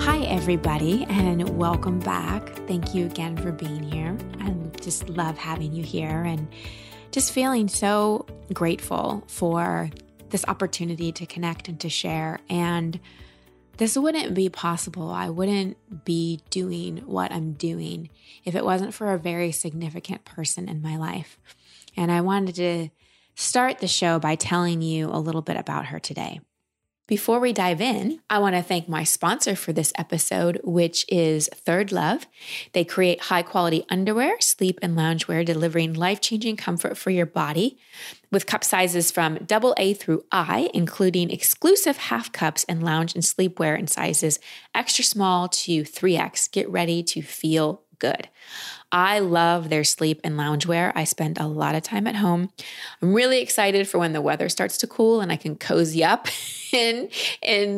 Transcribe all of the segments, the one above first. Hi, everybody, and welcome back. Thank you again for being here. I just love having you here and just feeling so grateful for this opportunity to connect and to share. And this wouldn't be possible. I wouldn't be doing what I'm doing if it wasn't for a very significant person in my life. And I wanted to start the show by telling you a little bit about her today. Before we dive in, I want to thank my sponsor for this episode, which is Third Love. They create high-quality underwear, sleep, and loungewear, delivering life-changing comfort for your body with cup sizes from AA through I, including exclusive half cups and lounge and sleepwear in sizes extra small to 3X. Get ready to feel good. I love their sleep and loungewear. I spend a lot of time at home. I'm really excited for when the weather starts to cool and I can cozy up in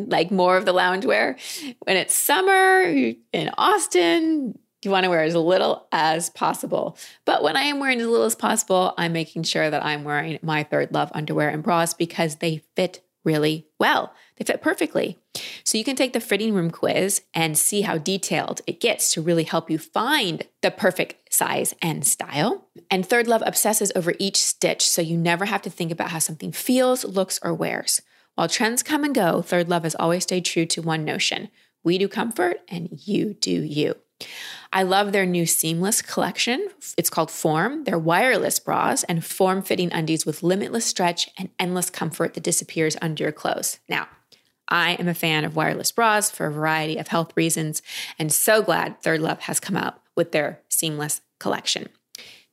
like more of the loungewear. When it's summer in Austin, you want to wear as little as possible. But when I am wearing as little as possible, I'm making sure that I'm wearing my Third Love underwear and bras because they fit really well. They fit perfectly. So you can take the fitting room quiz and see how detailed it gets to really help you find the perfect size and style. And Third Love obsesses over each stitch, so you never have to think about how something feels, looks, or wears. While trends come and go, Third Love has always stayed true to one notion. We do comfort and you do you. I love their new seamless collection. It's called Form. They're wireless bras and form-fitting undies with limitless stretch and endless comfort that disappears under your clothes. Now, I am a fan of wireless bras for a variety of health reasons and so glad Third Love has come out with their seamless collection.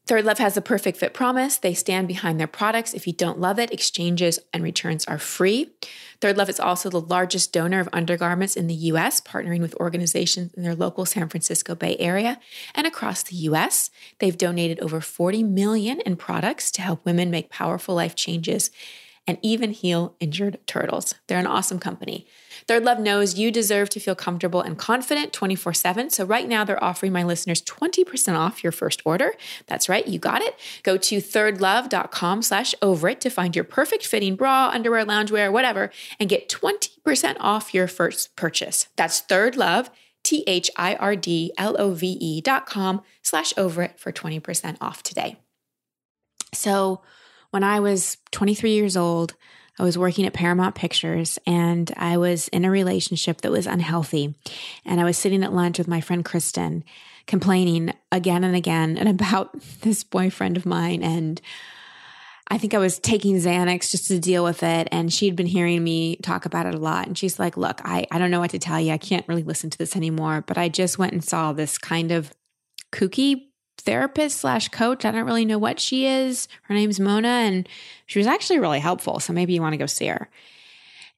Third Love has the perfect fit promise. They stand behind their products. If you don't love it, exchanges and returns are free. Third Love is also the largest donor of undergarments in the U.S., partnering with organizations in their local San Francisco Bay Area and across the U.S. They've donated over $40 million in products to help women make powerful life changes and even heal injured turtles. They're an awesome company. Third Love knows you deserve to feel comfortable and confident 24/7. So right now they're offering my listeners 20% off your first order. That's right. You got it. Go to thirdlove.com/overit to find your perfect fitting bra, underwear, loungewear, whatever, and get 20% off your first purchase. That's Third Love, thirdlove.com/overit for 20% off today. So when I was 23 years old, I was working at Paramount Pictures and I was in a relationship that was unhealthy. And I was sitting at lunch with my friend Kristen, complaining again and again and about this boyfriend of mine. And I think I was taking Xanax just to deal with it. And she'd been hearing me talk about it a lot. And she's like, look, I don't know what to tell you. I can't really listen to this anymore. But I just went and saw this kind of kooky therapist/coach. I don't really know what she is. Her name's Mona, and she was actually really helpful. So maybe you want to go see her.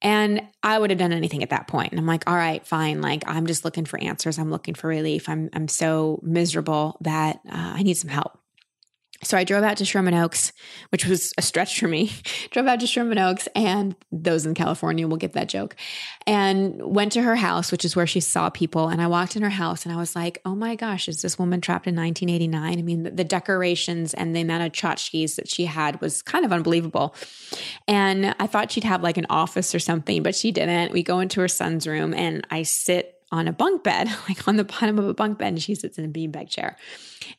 And I would have done anything at that point. And I'm like, all right, fine. Like, I'm just looking for answers. I'm looking for relief. I'm so miserable that I need some help. So I drove out to Sherman Oaks, which was a stretch for me, and those in California will get that joke, and went to her house, which is where she saw people. And I walked in her house and I was like, oh my gosh, is this woman trapped in 1989? I mean, the decorations and the amount of tchotchkes that she had was kind of unbelievable. And I thought she'd have like an office or something, but she didn't. We go into her son's room and I sit on a bunk bed, like on the bottom of a bunk bed, and she sits in a beanbag chair.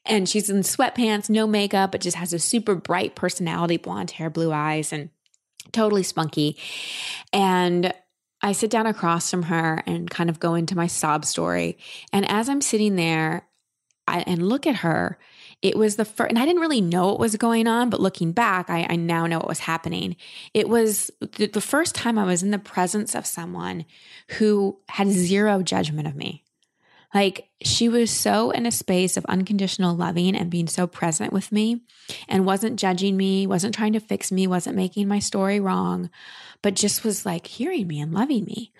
And she's in sweatpants, no makeup, but just has a super bright personality, blonde hair, blue eyes, and totally spunky. And I sit down across from her and kind of go into my sob story. And as I'm sitting there and look at her, it was the first, and I didn't really know what was going on, but looking back, I now know what was happening. It was the first time I was in the presence of someone who had zero judgment of me. Like, she was so in a space of unconditional loving and being so present with me and wasn't judging me, wasn't trying to fix me, wasn't making my story wrong, but just was like hearing me and loving me.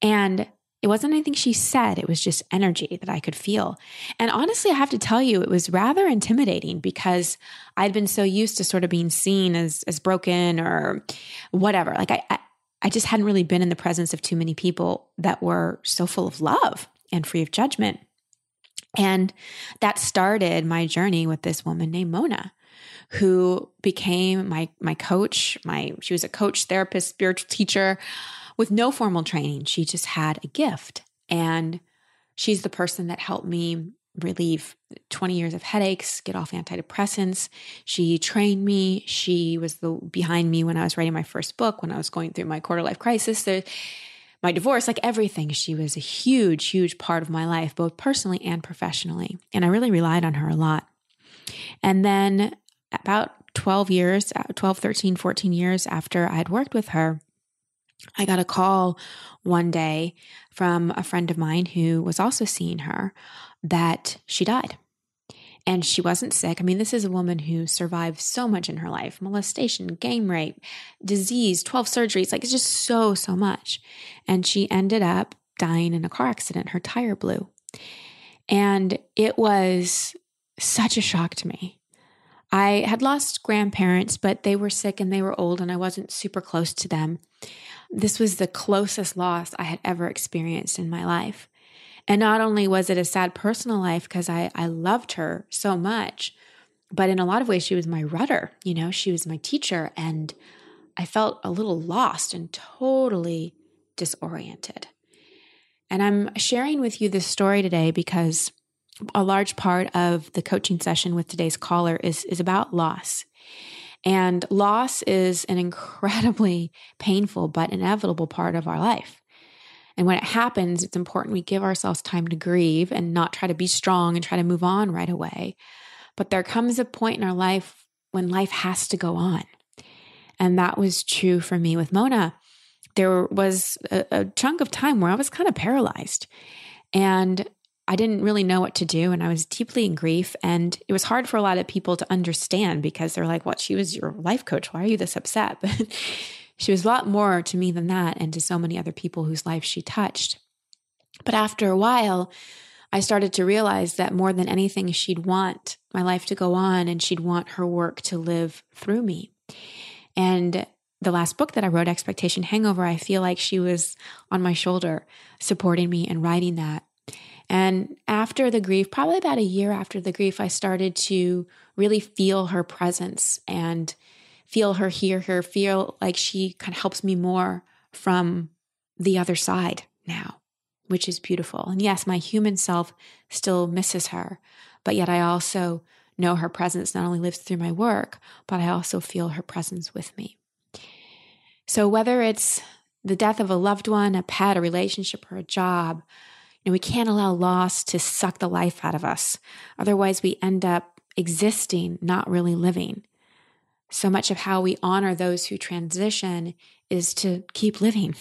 And It wasn't anything she said. It was just energy that I could feel. And honestly, I have to tell you, it was rather intimidating because I'd been so used to sort of being seen as broken or whatever. Like I just hadn't really been in the presence of too many people that were so full of love and free of judgment. And that started my journey with this woman named Mona, who became my coach. She was a coach, therapist, spiritual teacher with no formal training. She just had a gift. And she's the person that helped me relieve 20 years of headaches, get off antidepressants. She trained me. She was behind me when I was writing my first book, when I was going through my quarter-life crisis, my divorce, like everything. She was a huge, huge part of my life, both personally and professionally. And I really relied on her a lot. And then about 13, 14 years after I had worked with her, I got a call one day from a friend of mine who was also seeing her that she died. And she wasn't sick. I mean, this is a woman who survived so much in her life: molestation, gang rape, disease, 12 surgeries, like it's just so, so much. And she ended up dying in a car accident. Her tire blew. And it was such a shock to me. I had lost grandparents, but they were sick and they were old and I wasn't super close to them. This was the closest loss I had ever experienced in my life. And not only was it a sad personal life because I loved her so much, but in a lot of ways she was my rudder, you know, she was my teacher, and I felt a little lost and totally disoriented. And I'm sharing with you this story today because a large part of the coaching session with today's caller is about loss. And loss is an incredibly painful but inevitable part of our life. And when it happens, it's important we give ourselves time to grieve and not try to be strong and try to move on right away. But there comes a point in our life when life has to go on. And that was true for me with Mona. There was a chunk of time where I was kind of paralyzed and I didn't really know what to do, and I was deeply in grief, and it was hard for a lot of people to understand because they're like, well, she was your life coach. Why are you this upset? But she was a lot more to me than that and to so many other people whose life she touched. But after a while, I started to realize that more than anything, she'd want my life to go on and she'd want her work to live through me. And the last book that I wrote, Expectation Hangover, I feel like she was on my shoulder supporting me and writing that. And after the grief, probably about a year after the grief, I started to really feel her presence and feel her, hear her, feel like she kind of helps me more from the other side now, which is beautiful. And yes, my human self still misses her, but yet I also know her presence not only lives through my work, but I also feel her presence with me. So whether it's the death of a loved one, a pet, a relationship, or a job, and we can't allow loss to suck the life out of us. Otherwise, we end up existing, not really living. So much of how we honor those who transition is to keep living.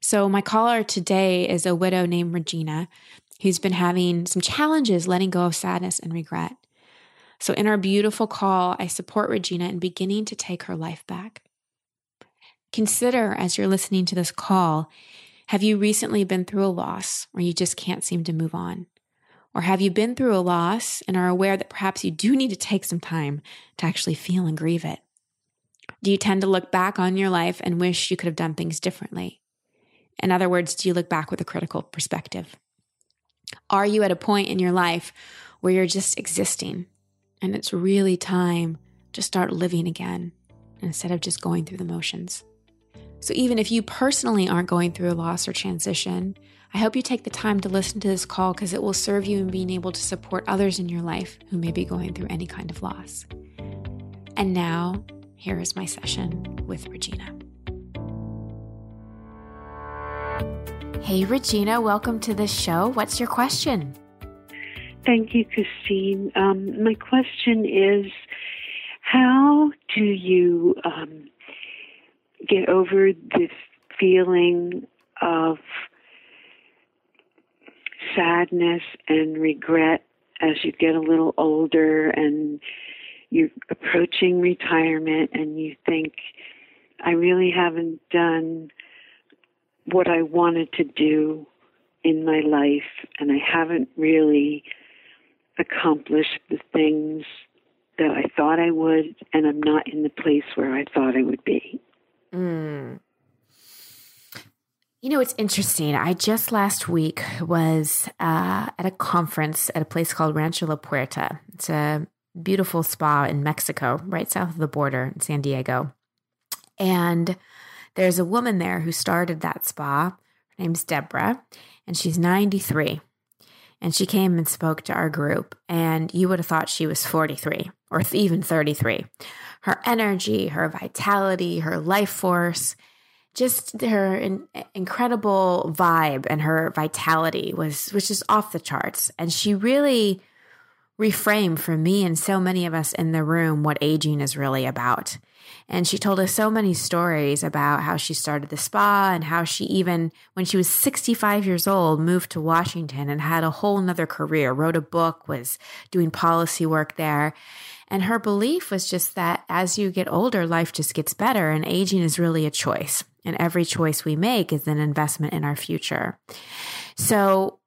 So my caller today is a widow named Regina, who's been having some challenges letting go of sadness and regret. So in our beautiful call, I support Regina in beginning to take her life back. Consider, as you're listening to this call, have you recently been through a loss or you just can't seem to move on? Or have you been through a loss and are aware that perhaps you do need to take some time to actually feel and grieve it? Do you tend to look back on your life and wish you could have done things differently? In other words, do you look back with a critical perspective? Are you at a point in your life where you're just existing and it's really time to start living again instead of just going through the motions? So even if you personally aren't going through a loss or transition, I hope you take the time to listen to this call because it will serve you in being able to support others in your life who may be going through any kind of loss. And now, here is my session with Regina. Hey, Regina, welcome to the show. What's your question? Thank you, Christine. My question is, how do you get over this feeling of sadness and regret as you get a little older and you're approaching retirement and you think, I really haven't done what I wanted to do in my life, and I haven't really accomplished the things that I thought I would, and I'm not in the place where I thought I would be. Mm. You know, it's interesting. I just last week was at a conference at a place called Rancho La Puerta. It's a beautiful spa in Mexico, right south of the border in San Diego. And there's a woman there who started that spa. Her name's Deborah, and she's 93. And she came and spoke to our group, and you would have thought she was 43 or even 33. Her energy, her vitality, her life force, just her incredible vibe and her vitality was just off the charts. And she really reframed for me and so many of us in the room what aging is really about. And she told us so many stories about how she started the spa and how she even, when she was 65 years old, moved to Washington and had a whole nother career, wrote a book, was doing policy work there. And her belief was just that as you get older, life just gets better, and aging is really a choice. And every choice we make is an investment in our future. So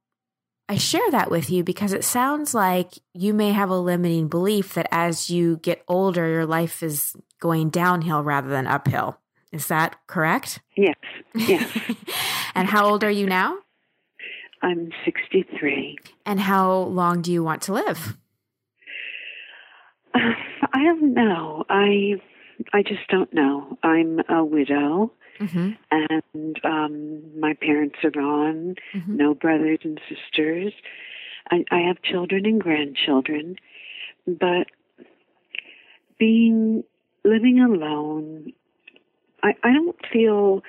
I share that with you because it sounds like you may have a limiting belief that as you get older, your life is going downhill rather than uphill. Is that correct? Yes. Yes. And how old are you now? I'm 63. And how long do you want to live? I don't know. I just don't know. I'm a widow, mm-hmm. and my parents are gone, mm-hmm. no brothers and sisters. I have children and grandchildren, but living alone, I don't feel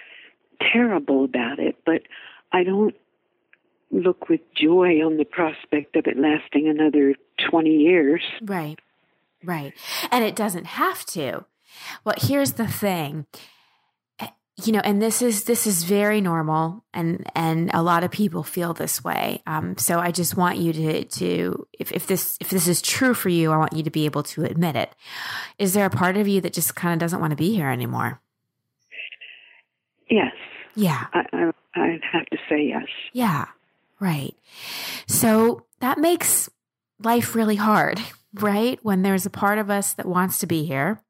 terrible about it, but I don't look with joy on the prospect of it lasting another 20 years. Right. Right. And it doesn't have to. Well, here's the thing, you know, and this is very normal, and a lot of people feel this way. So I just want you to if this is true for you, I want you to be able to admit it. Is there a part of you that just kind of doesn't want to be here anymore? Yes. Yeah. I have to say yes. Yeah. Right. So that makes life really hard. Right? When there's a part of us that wants to be here,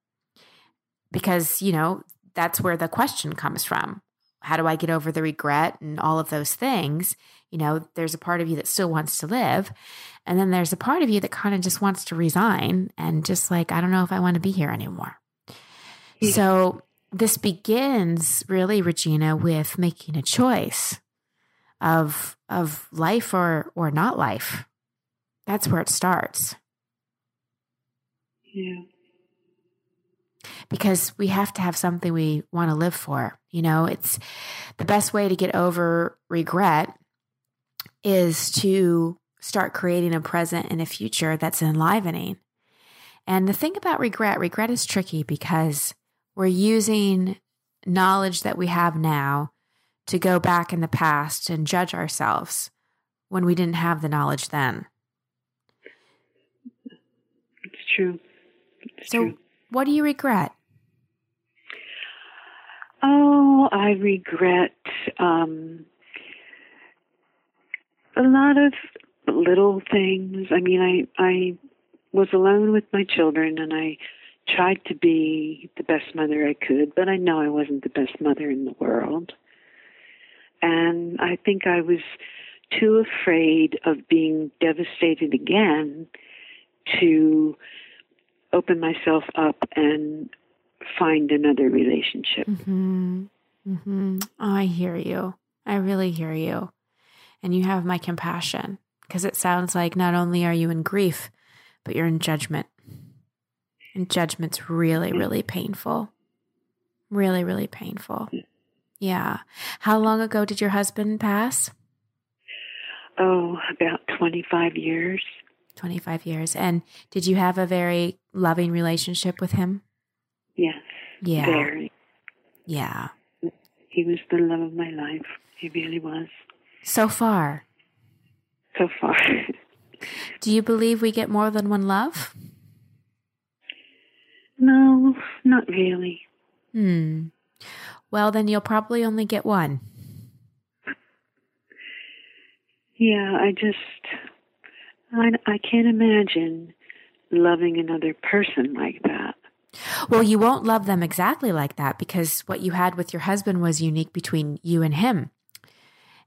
because, you know, that's where the question comes from. How do I get over the regret and all of those things? You know, there's a part of you that still wants to live. And then there's a part of you that kind of just wants to resign and just like, I don't know if I want to be here anymore. Yeah. So this begins really, Regina, with making a choice of life or not life. That's where it starts. Yeah. Because we have to have something we want to live for. You know, it's the best way to get over regret is to start creating a present and a future that's enlivening. And the thing about regret is tricky because we're using knowledge that we have now to go back in the past and judge ourselves when we didn't have the knowledge then. It's true. So what do you regret? Oh, I regret a lot of little things. I mean, I was alone with my children, and I tried to be the best mother I could, but I know I wasn't the best mother in the world. And I think I was too afraid of being devastated again to open myself up and find another relationship. Mm-hmm. Mm-hmm. Oh, I hear you. I really hear you. And you have my compassion because it sounds like not only are you in grief, but you're in judgment. And judgment's really, really painful. Really, really painful. Yeah. How long ago did your husband pass? Oh, about 25 years. 25 years. And did you have a very loving relationship with him? Yes. Yeah. Very. Yeah. He was the love of my life. He really was. So far. So far. Do you believe we get more than one love? No, not really. Well, then you'll probably only get one. Yeah, I can't imagine loving another person like that. Well, you won't love them exactly like that, because what you had with your husband was unique between you and him.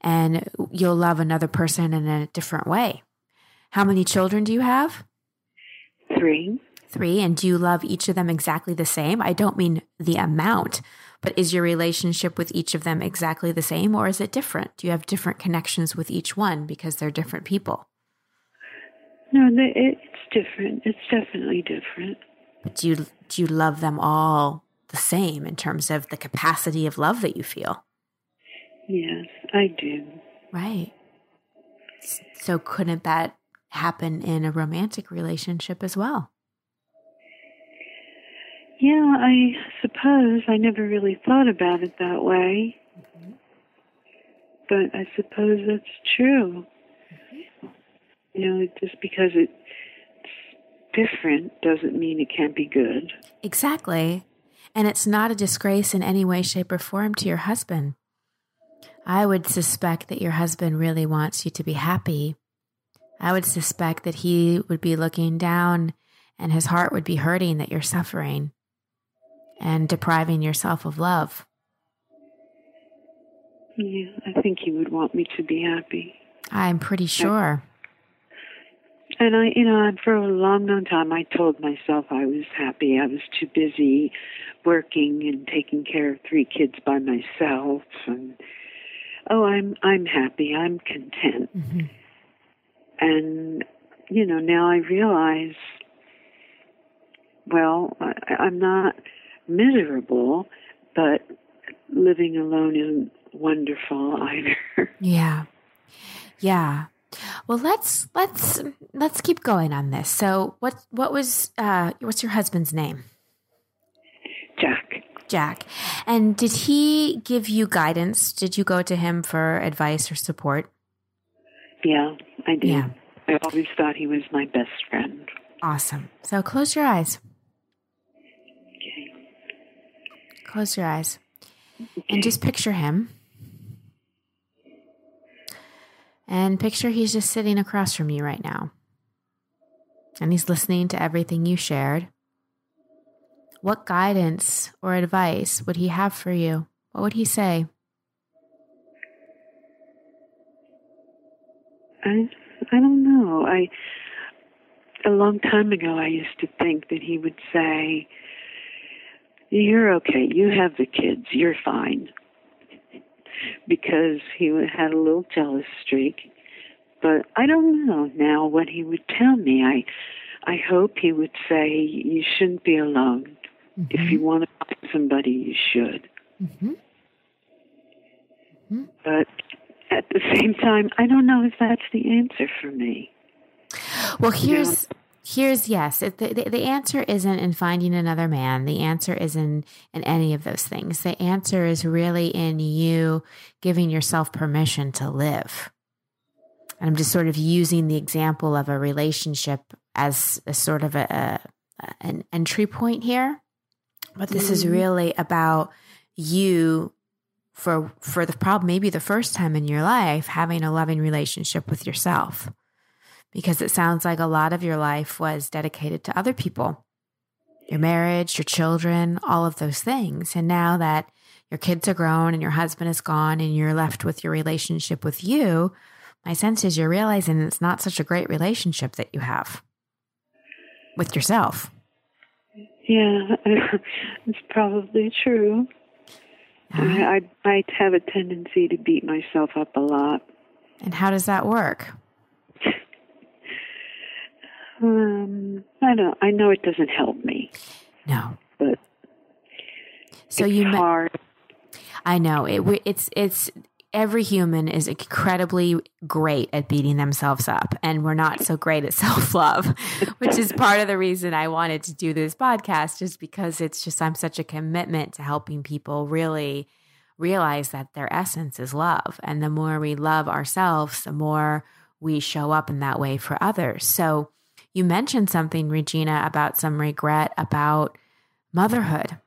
And you'll love another person in a different way. How many children do you have? 3. 3. And do you love each of them exactly the same? I don't mean the amount, but is your relationship with each of them exactly the same, or is it different? Do you have different connections with each one because they're different people? No, it's different. It's definitely different. But do you love them all the same in terms of the capacity of love that you feel? Yes, I do. Right. So couldn't that happen in a romantic relationship as well? Yeah, I suppose. I never really thought about it that way. Mm-hmm. But I suppose that's true. Mm-hmm. You know, just because it's different doesn't mean it can't be good. Exactly. And it's not a disgrace in any way, shape, or form to your husband. I would suspect that your husband really wants you to be happy. I would suspect that he would be looking down and his heart would be hurting that you're suffering and depriving yourself of love. Yeah, I think he would want me to be happy. I'm pretty sure. And for a long, long time, I told myself I was happy. I was too busy working and taking care of 3 kids by myself, and I'm happy. I'm content. Mm-hmm. And now I realize, well, I'm not miserable, but living alone isn't wonderful either. Yeah, yeah. Well, let's keep going on this. So, what's your husband's name? Jack. Jack. And did he give you guidance? Did you go to him for advice or support? Yeah, I did. Yeah. I always thought he was my best friend. Awesome. So close your eyes. Okay. Close your eyes. Okay. And just picture him. And picture he's just sitting across from you right now. And he's listening to everything you shared. What guidance or advice would he have for you? What would he say? I don't know. A long time ago, I used to think that he would say, "You're okay. You have the kids. You're fine." Because he had a little jealous streak. But I don't know now what he would tell me. I hope he would say, you shouldn't be alone. Mm-hmm. If you want to find somebody, you should. Mm-hmm. Mm-hmm. But at the same time, I don't know if that's the answer for me. Well, yes. The answer isn't in finding another man. The answer isn't in any of those things. The answer is really in you giving yourself permission to live. And I'm just sort of using the example of a relationship as a sort of an entry point here. But this is really about you for the problem, maybe the first time in your life, having a loving relationship with yourself. Because it sounds like a lot of your life was dedicated to other people, your marriage, your children, all of those things. And now that your kids are grown and your husband is gone and you're left with your relationship with you, my sense is you're realizing it's not such a great relationship that you have with yourself. Yeah, it's probably true. I have a tendency to beat myself up a lot. And how does that work? I know it doesn't help me. No. But so it's hard. I know. It's every human is incredibly great at beating themselves up, and we're not so great at self-love, which is part of the reason I wanted to do this podcast, is because I'm such a commitment to helping people really realize that their essence is love. And the more we love ourselves, the more we show up in that way for others. So you mentioned something, Regina, about some regret about motherhood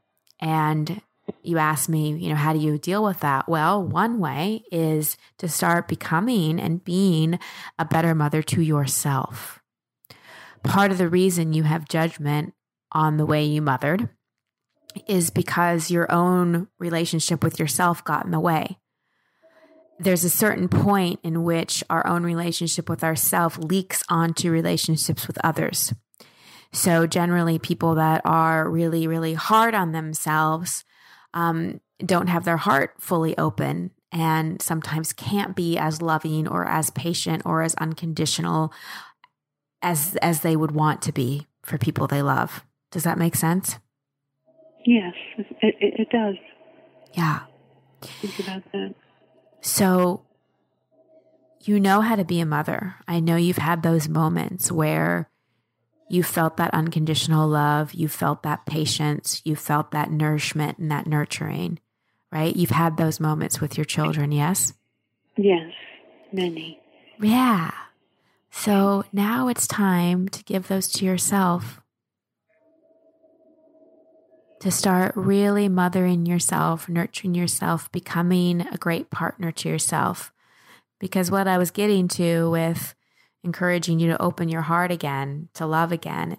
and You asked me, you know, how do you deal with that? Well, one way is to start becoming and being a better mother to yourself. Part of the reason you have judgment on the way you mothered is because your own relationship with yourself got in the way. There's a certain point in which our own relationship with ourselves leaks onto relationships with others. So generally, people that are really, really hard on themselves don't have their heart fully open and sometimes can't be as loving or as patient or as unconditional as they would want to be for people they love. Does that make sense? Yes, it does. Yeah. Think about that. So you know how to be a mother. I know you've had those moments where you felt that unconditional love, you felt that patience, you felt that nourishment and that nurturing, right? You've had those moments with your children, yes? Yes, many. Yeah. So now it's time to give those to yourself. To start really mothering yourself, nurturing yourself, becoming a great partner to yourself. Because what I was getting to with encouraging you to open your heart again, to love again,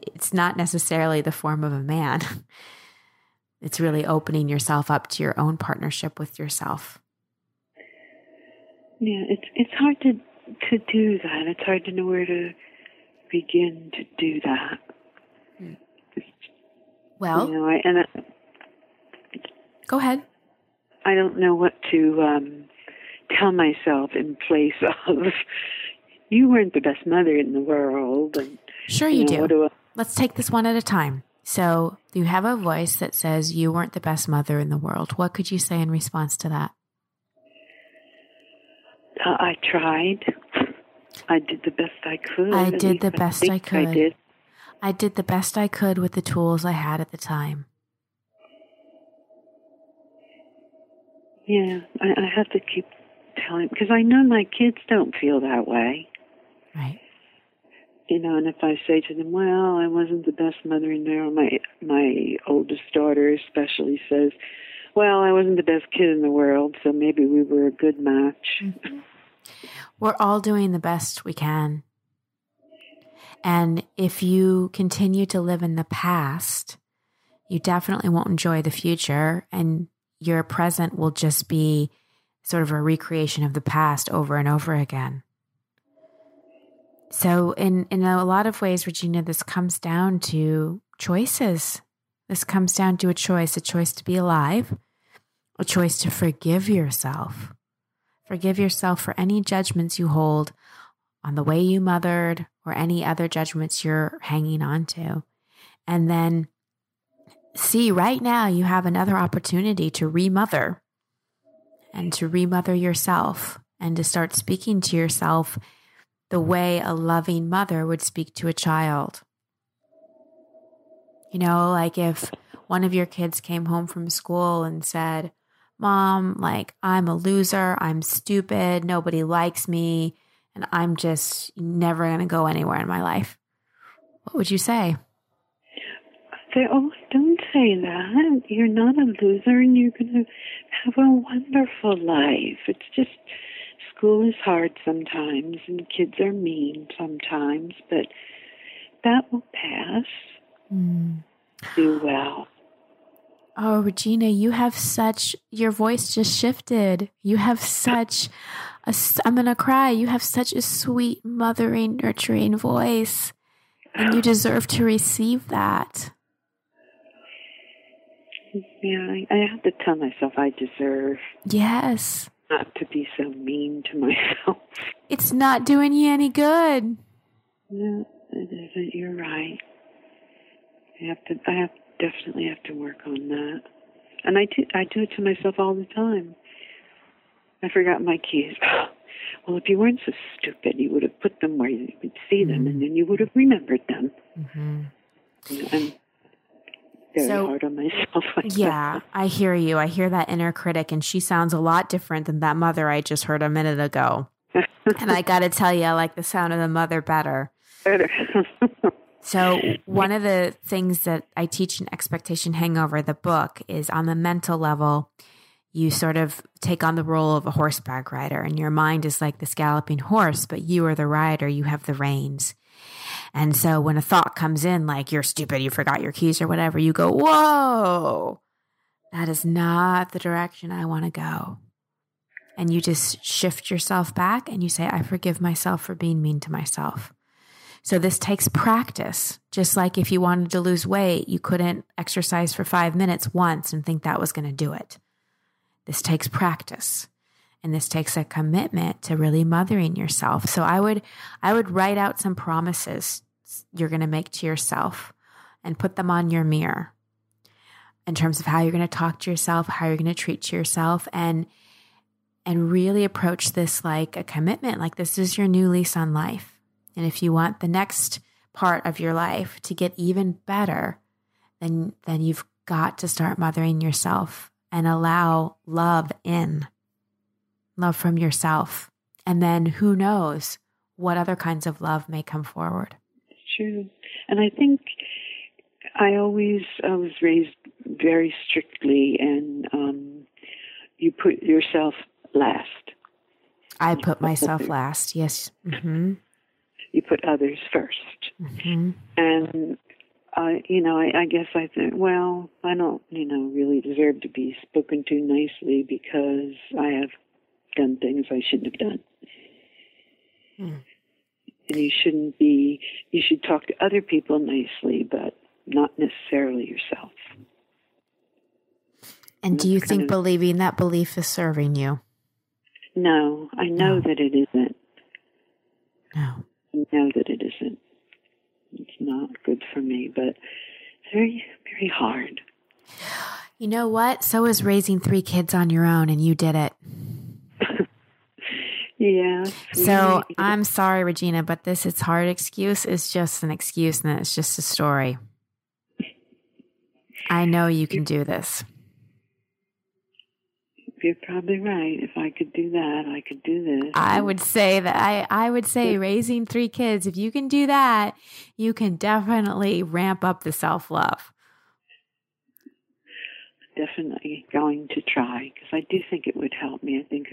it's not necessarily the form of a man. It's really opening yourself up to your own partnership with yourself. Yeah, it's hard to do that. It's hard to know where to begin to do that. Well, you know, go ahead. I don't know what to tell myself in place of, you weren't the best mother in the world. And, sure you know, do. Let's take this one at a time. So you have a voice that says you weren't the best mother in the world. What could you say in response to that? I tried. I did the best I could. I did the best I could. I did the best I could with the tools I had at the time. Yeah, I have to keep telling, because I know my kids don't feel that way. Right. You know, and if I say to them, well, I wasn't the best mother in there, my oldest daughter especially says, well, I wasn't the best kid in the world, so maybe we were a good match. Mm-hmm. We're all doing the best we can. And if you continue to live in the past, you definitely won't enjoy the future, and your present will just be sort of a recreation of the past over and over again. So in a lot of ways, Regina, this comes down to choices. This comes down to a choice to be alive, a choice to forgive yourself. Forgive yourself for any judgments you hold on the way you mothered, or any other judgments you're hanging on to. And then see, right now you have another opportunity to remother and to remother yourself and to start speaking to yourself the way a loving mother would speak to a child. You know, like if one of your kids came home from school and said, Mom, like, I'm a loser, I'm stupid, nobody likes me, and I'm just never going to go anywhere in my life. What would you say? They always don't say that. You're not a loser, and you're going to have a wonderful life. It's just, school is hard sometimes, and kids are mean sometimes, but that will pass. Mm. Do well. Oh, Regina, you have such, your voice just shifted. You have such, I'm going to cry. You have such a sweet, mothering, nurturing voice, and you deserve to receive that. Yeah, I have to tell myself I deserve. Yes. Not to be so mean to myself. It's not doing you any good. No, it isn't. You're right. Definitely have to work on that. And I do it to myself all the time. I forgot my keys. Well, if you weren't so stupid, you would have put them where you could see mm-hmm. them, and then you would have remembered them. Mm-hmm. You know, I'm very hard on myself. Yeah, I hear you. I hear that inner critic, and she sounds a lot different than that mother I just heard a minute ago. And I got to tell you, I like the sound of the mother better. So one of the things that I teach in Expectation Hangover, the book, is on the mental level, you sort of take on the role of a horseback rider, and your mind is like this galloping horse, but you are the rider, you have the reins. And so when a thought comes in, like you're stupid, you forgot your keys or whatever, you go, whoa, that is not the direction I want to go. And you just shift yourself back and you say, I forgive myself for being mean to myself. So this takes practice. Just like if you wanted to lose weight, you couldn't exercise for 5 minutes once and think that was going to do it. This takes practice. And this takes a commitment to really mothering yourself. So I would write out some promises you're going to make to yourself and put them on your mirror in terms of how you're going to talk to yourself, how you're going to treat yourself, and really approach this like a commitment, like this is your new lease on life. And if you want the next part of your life to get even better, then you've got to start mothering yourself and allow love in. Love from yourself. And then who knows what other kinds of love may come forward. True. And I think I was raised very strictly, and you put yourself last. I put myself last, yes. Mm-hmm. You put others first. Mm-hmm. And, I guess I think, well, I don't, really deserve to be spoken to nicely because I have done things I shouldn't have done. Hmm. And you should talk to other people nicely, but not necessarily yourself. And do you think believing that belief is serving you? No, I know that it isn't. No. I know that it isn't. It's not good for me, but very, very hard. You know what? So is raising 3 kids on your own, and you did it. Yeah. So I'm sorry, Regina, but this it's hard excuse is just an excuse, and it's just a story. I know you can do this. You're probably right. If I could do that, I could do this. I would say that I would say raising 3 kids, if you can do that, you can definitely ramp up the self-love. Definitely going to try, because I do think it would help me. I think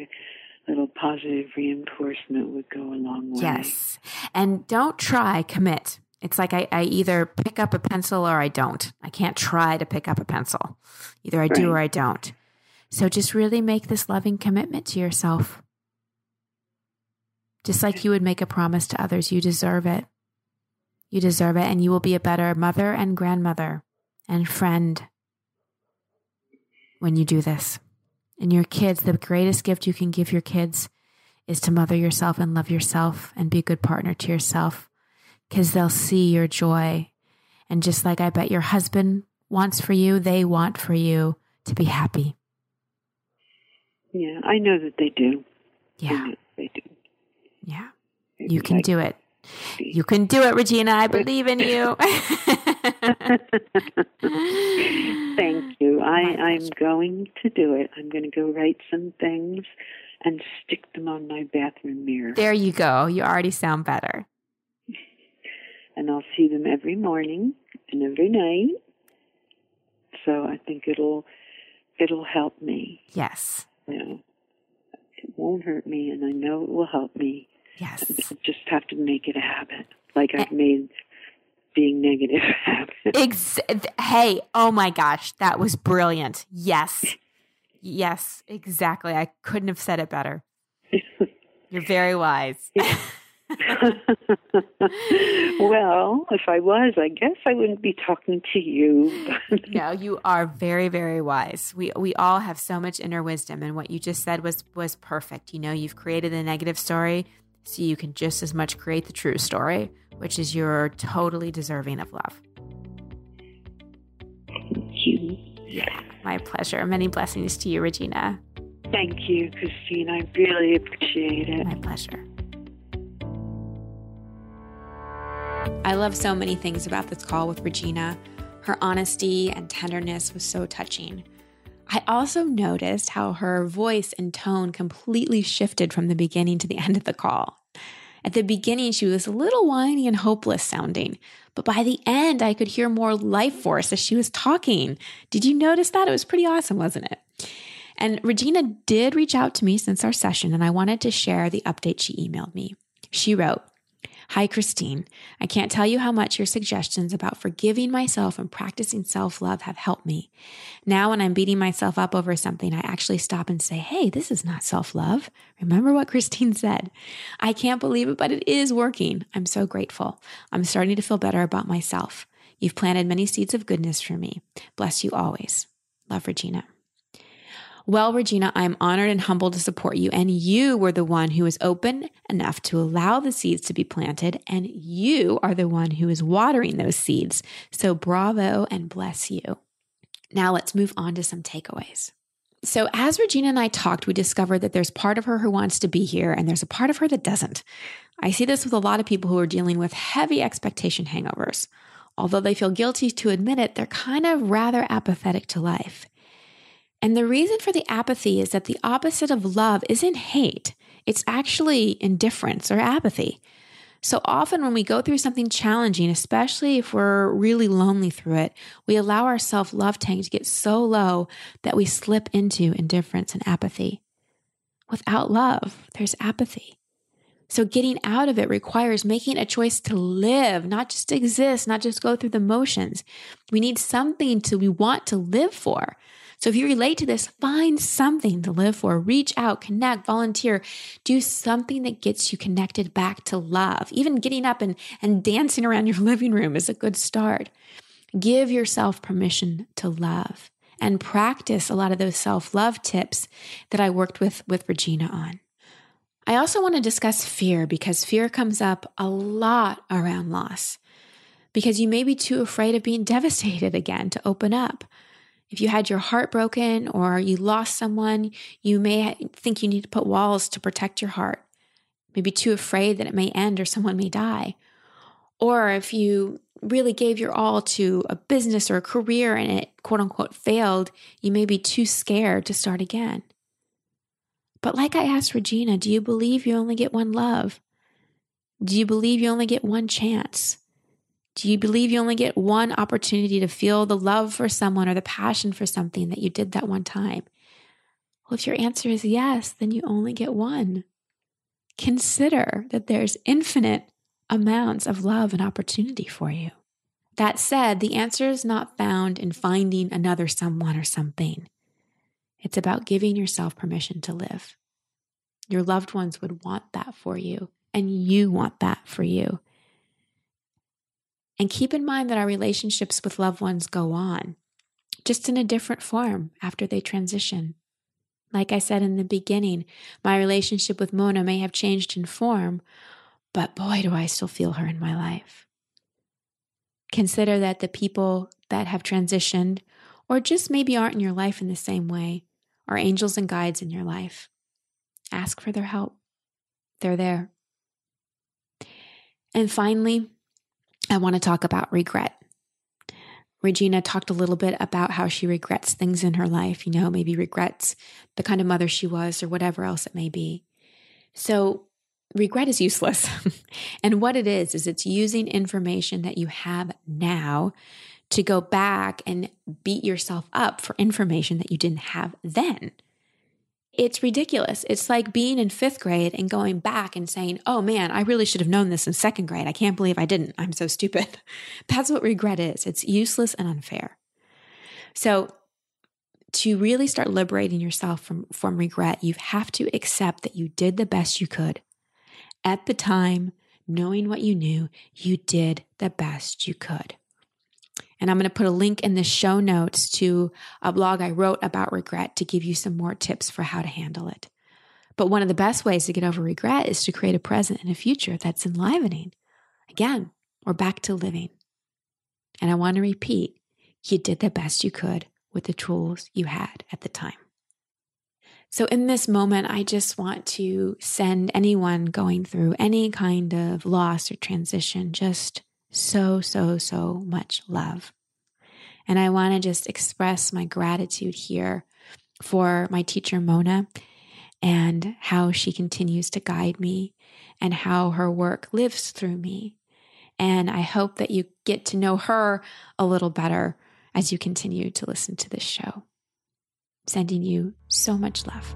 a little positive reinforcement would go a long way. Yes. And don't try, commit. It's like I either pick up a pencil or I don't. I can't try to pick up a pencil. Either I do or I don't. So just really make this loving commitment to yourself. Just like you would make a promise to others, you deserve it. You deserve it, and you will be a better mother and grandmother and friend when you do this. And your kids, the greatest gift you can give your kids is to mother yourself and love yourself and be a good partner to yourself, because they'll see your joy. And just like I bet your husband wants for you, they want for you to be happy. Yeah, I know that they do. Yeah. They do. Yeah. You can do it. You can do it, Regina. I believe in you. Thank you. I'm going to do it. I'm going to go write some things and stick them on my bathroom mirror. There you go. You already sound better. And I'll see them every morning and every night. So I think it'll help me. Yes. It won't hurt me, and I know it will help me. Yes. I just have to make it a habit, like I've made being negative a habit. Hey, oh my gosh, that was brilliant. Yes. Yes, exactly. I couldn't have said it better. You're very wise. Well, if I was, I guess I wouldn't be talking to you. No, you are very, very wise. We all have so much inner wisdom, and what you just said was perfect. You've created a negative story, so you can just as much create the true story, which is you're totally deserving of love. Thank you. Yeah, my pleasure. Many blessings to you, Regina. Thank you, Christine. I really appreciate it. My pleasure. I love so many things about this call with Regina. Her honesty and tenderness was so touching. I also noticed how her voice and tone completely shifted from the beginning to the end of the call. At the beginning, she was a little whiny and hopeless sounding, but by the end, I could hear more life force as she was talking. Did you notice that? It was pretty awesome, wasn't it? And Regina did reach out to me since our session, and I wanted to share the update she emailed me. She wrote, "Hi, Christine. I can't tell you how much your suggestions about forgiving myself and practicing self-love have helped me. Now when I'm beating myself up over something, I actually stop and say, hey, this is not self-love. Remember what Christine said. I can't believe it, but it is working. I'm so grateful. I'm starting to feel better about myself. You've planted many seeds of goodness for me. Bless you always. Love, Regina." Well, Regina, I'm honored and humbled to support you, and you were the one who was open enough to allow the seeds to be planted, and you are the one who is watering those seeds. So bravo and bless you. Now let's move on to some takeaways. So as Regina and I talked, we discovered that there's part of her who wants to be here, and there's a part of her that doesn't. I see this with a lot of people who are dealing with heavy expectation hangovers. Although they feel guilty to admit it, they're kind of rather apathetic to life. And the reason for the apathy is that the opposite of love isn't hate. It's actually indifference or apathy. So often when we go through something challenging, especially if we're really lonely through it, we allow our self-love tank to get so low that we slip into indifference and apathy. Without love, there's apathy. So getting out of it requires making a choice to live, not just exist, not just go through the motions. We need something we want to live for. So if you relate to this, find something to live for. Reach out, connect, volunteer, do something that gets you connected back to love. Even getting up and dancing around your living room is a good start. Give yourself permission to love and practice a lot of those self-love tips that I worked with Regina on. I also want to discuss fear, because fear comes up a lot around loss, because you may be too afraid of being devastated again to open up. If you had your heart broken or you lost someone, you may think you need to put walls to protect your heart, maybe too afraid that it may end or someone may die. Or if you really gave your all to a business or a career and it quote unquote failed, you may be too scared to start again. But like I asked Regina, do you believe you only get one love? Do you believe you only get one chance? Do you believe you only get one opportunity to feel the love for someone or the passion for something that you did that one time? Well, if your answer is yes, then you only get one. Consider that there's infinite amounts of love and opportunity for you. That said, the answer is not found in finding another someone or something. It's about giving yourself permission to live. Your loved ones would want that for you, and you want that for you. And keep in mind that our relationships with loved ones go on, just in a different form after they transition. Like I said in the beginning, my relationship with Mona may have changed in form, but boy, do I still feel her in my life. Consider that the people that have transitioned or just maybe aren't in your life in the same way, are angels and guides in your life. Ask for their help. They're there. And finally, I want to talk about regret. Regina talked a little bit about how she regrets things in her life, you know, maybe regrets the kind of mother she was or whatever else it may be. So regret is useless. And what it is it's using information that you have now to go back and beat yourself up for information that you didn't have then. It's ridiculous. It's like being in fifth grade and going back and saying, oh man, I really should have known this in second grade. I can't believe I didn't. I'm so stupid. That's what regret is. It's useless and unfair. So to really start liberating yourself from regret, you have to accept that you did the best you could. At the time, knowing what you knew, you did the best you could. And I'm going to put a link in the show notes to a blog I wrote about regret to give you some more tips for how to handle it. But one of the best ways to get over regret is to create a present and a future that's enlivening. Again, we're back to living. And I want to repeat, you did the best you could with the tools you had at the time. So in this moment, I just want to send anyone going through any kind of loss or transition just so much love. And I want to just express my gratitude here for my teacher, Mona, and how she continues to guide me and how her work lives through me. And I hope that you get to know her a little better as you continue to listen to this show. Sending you so much love.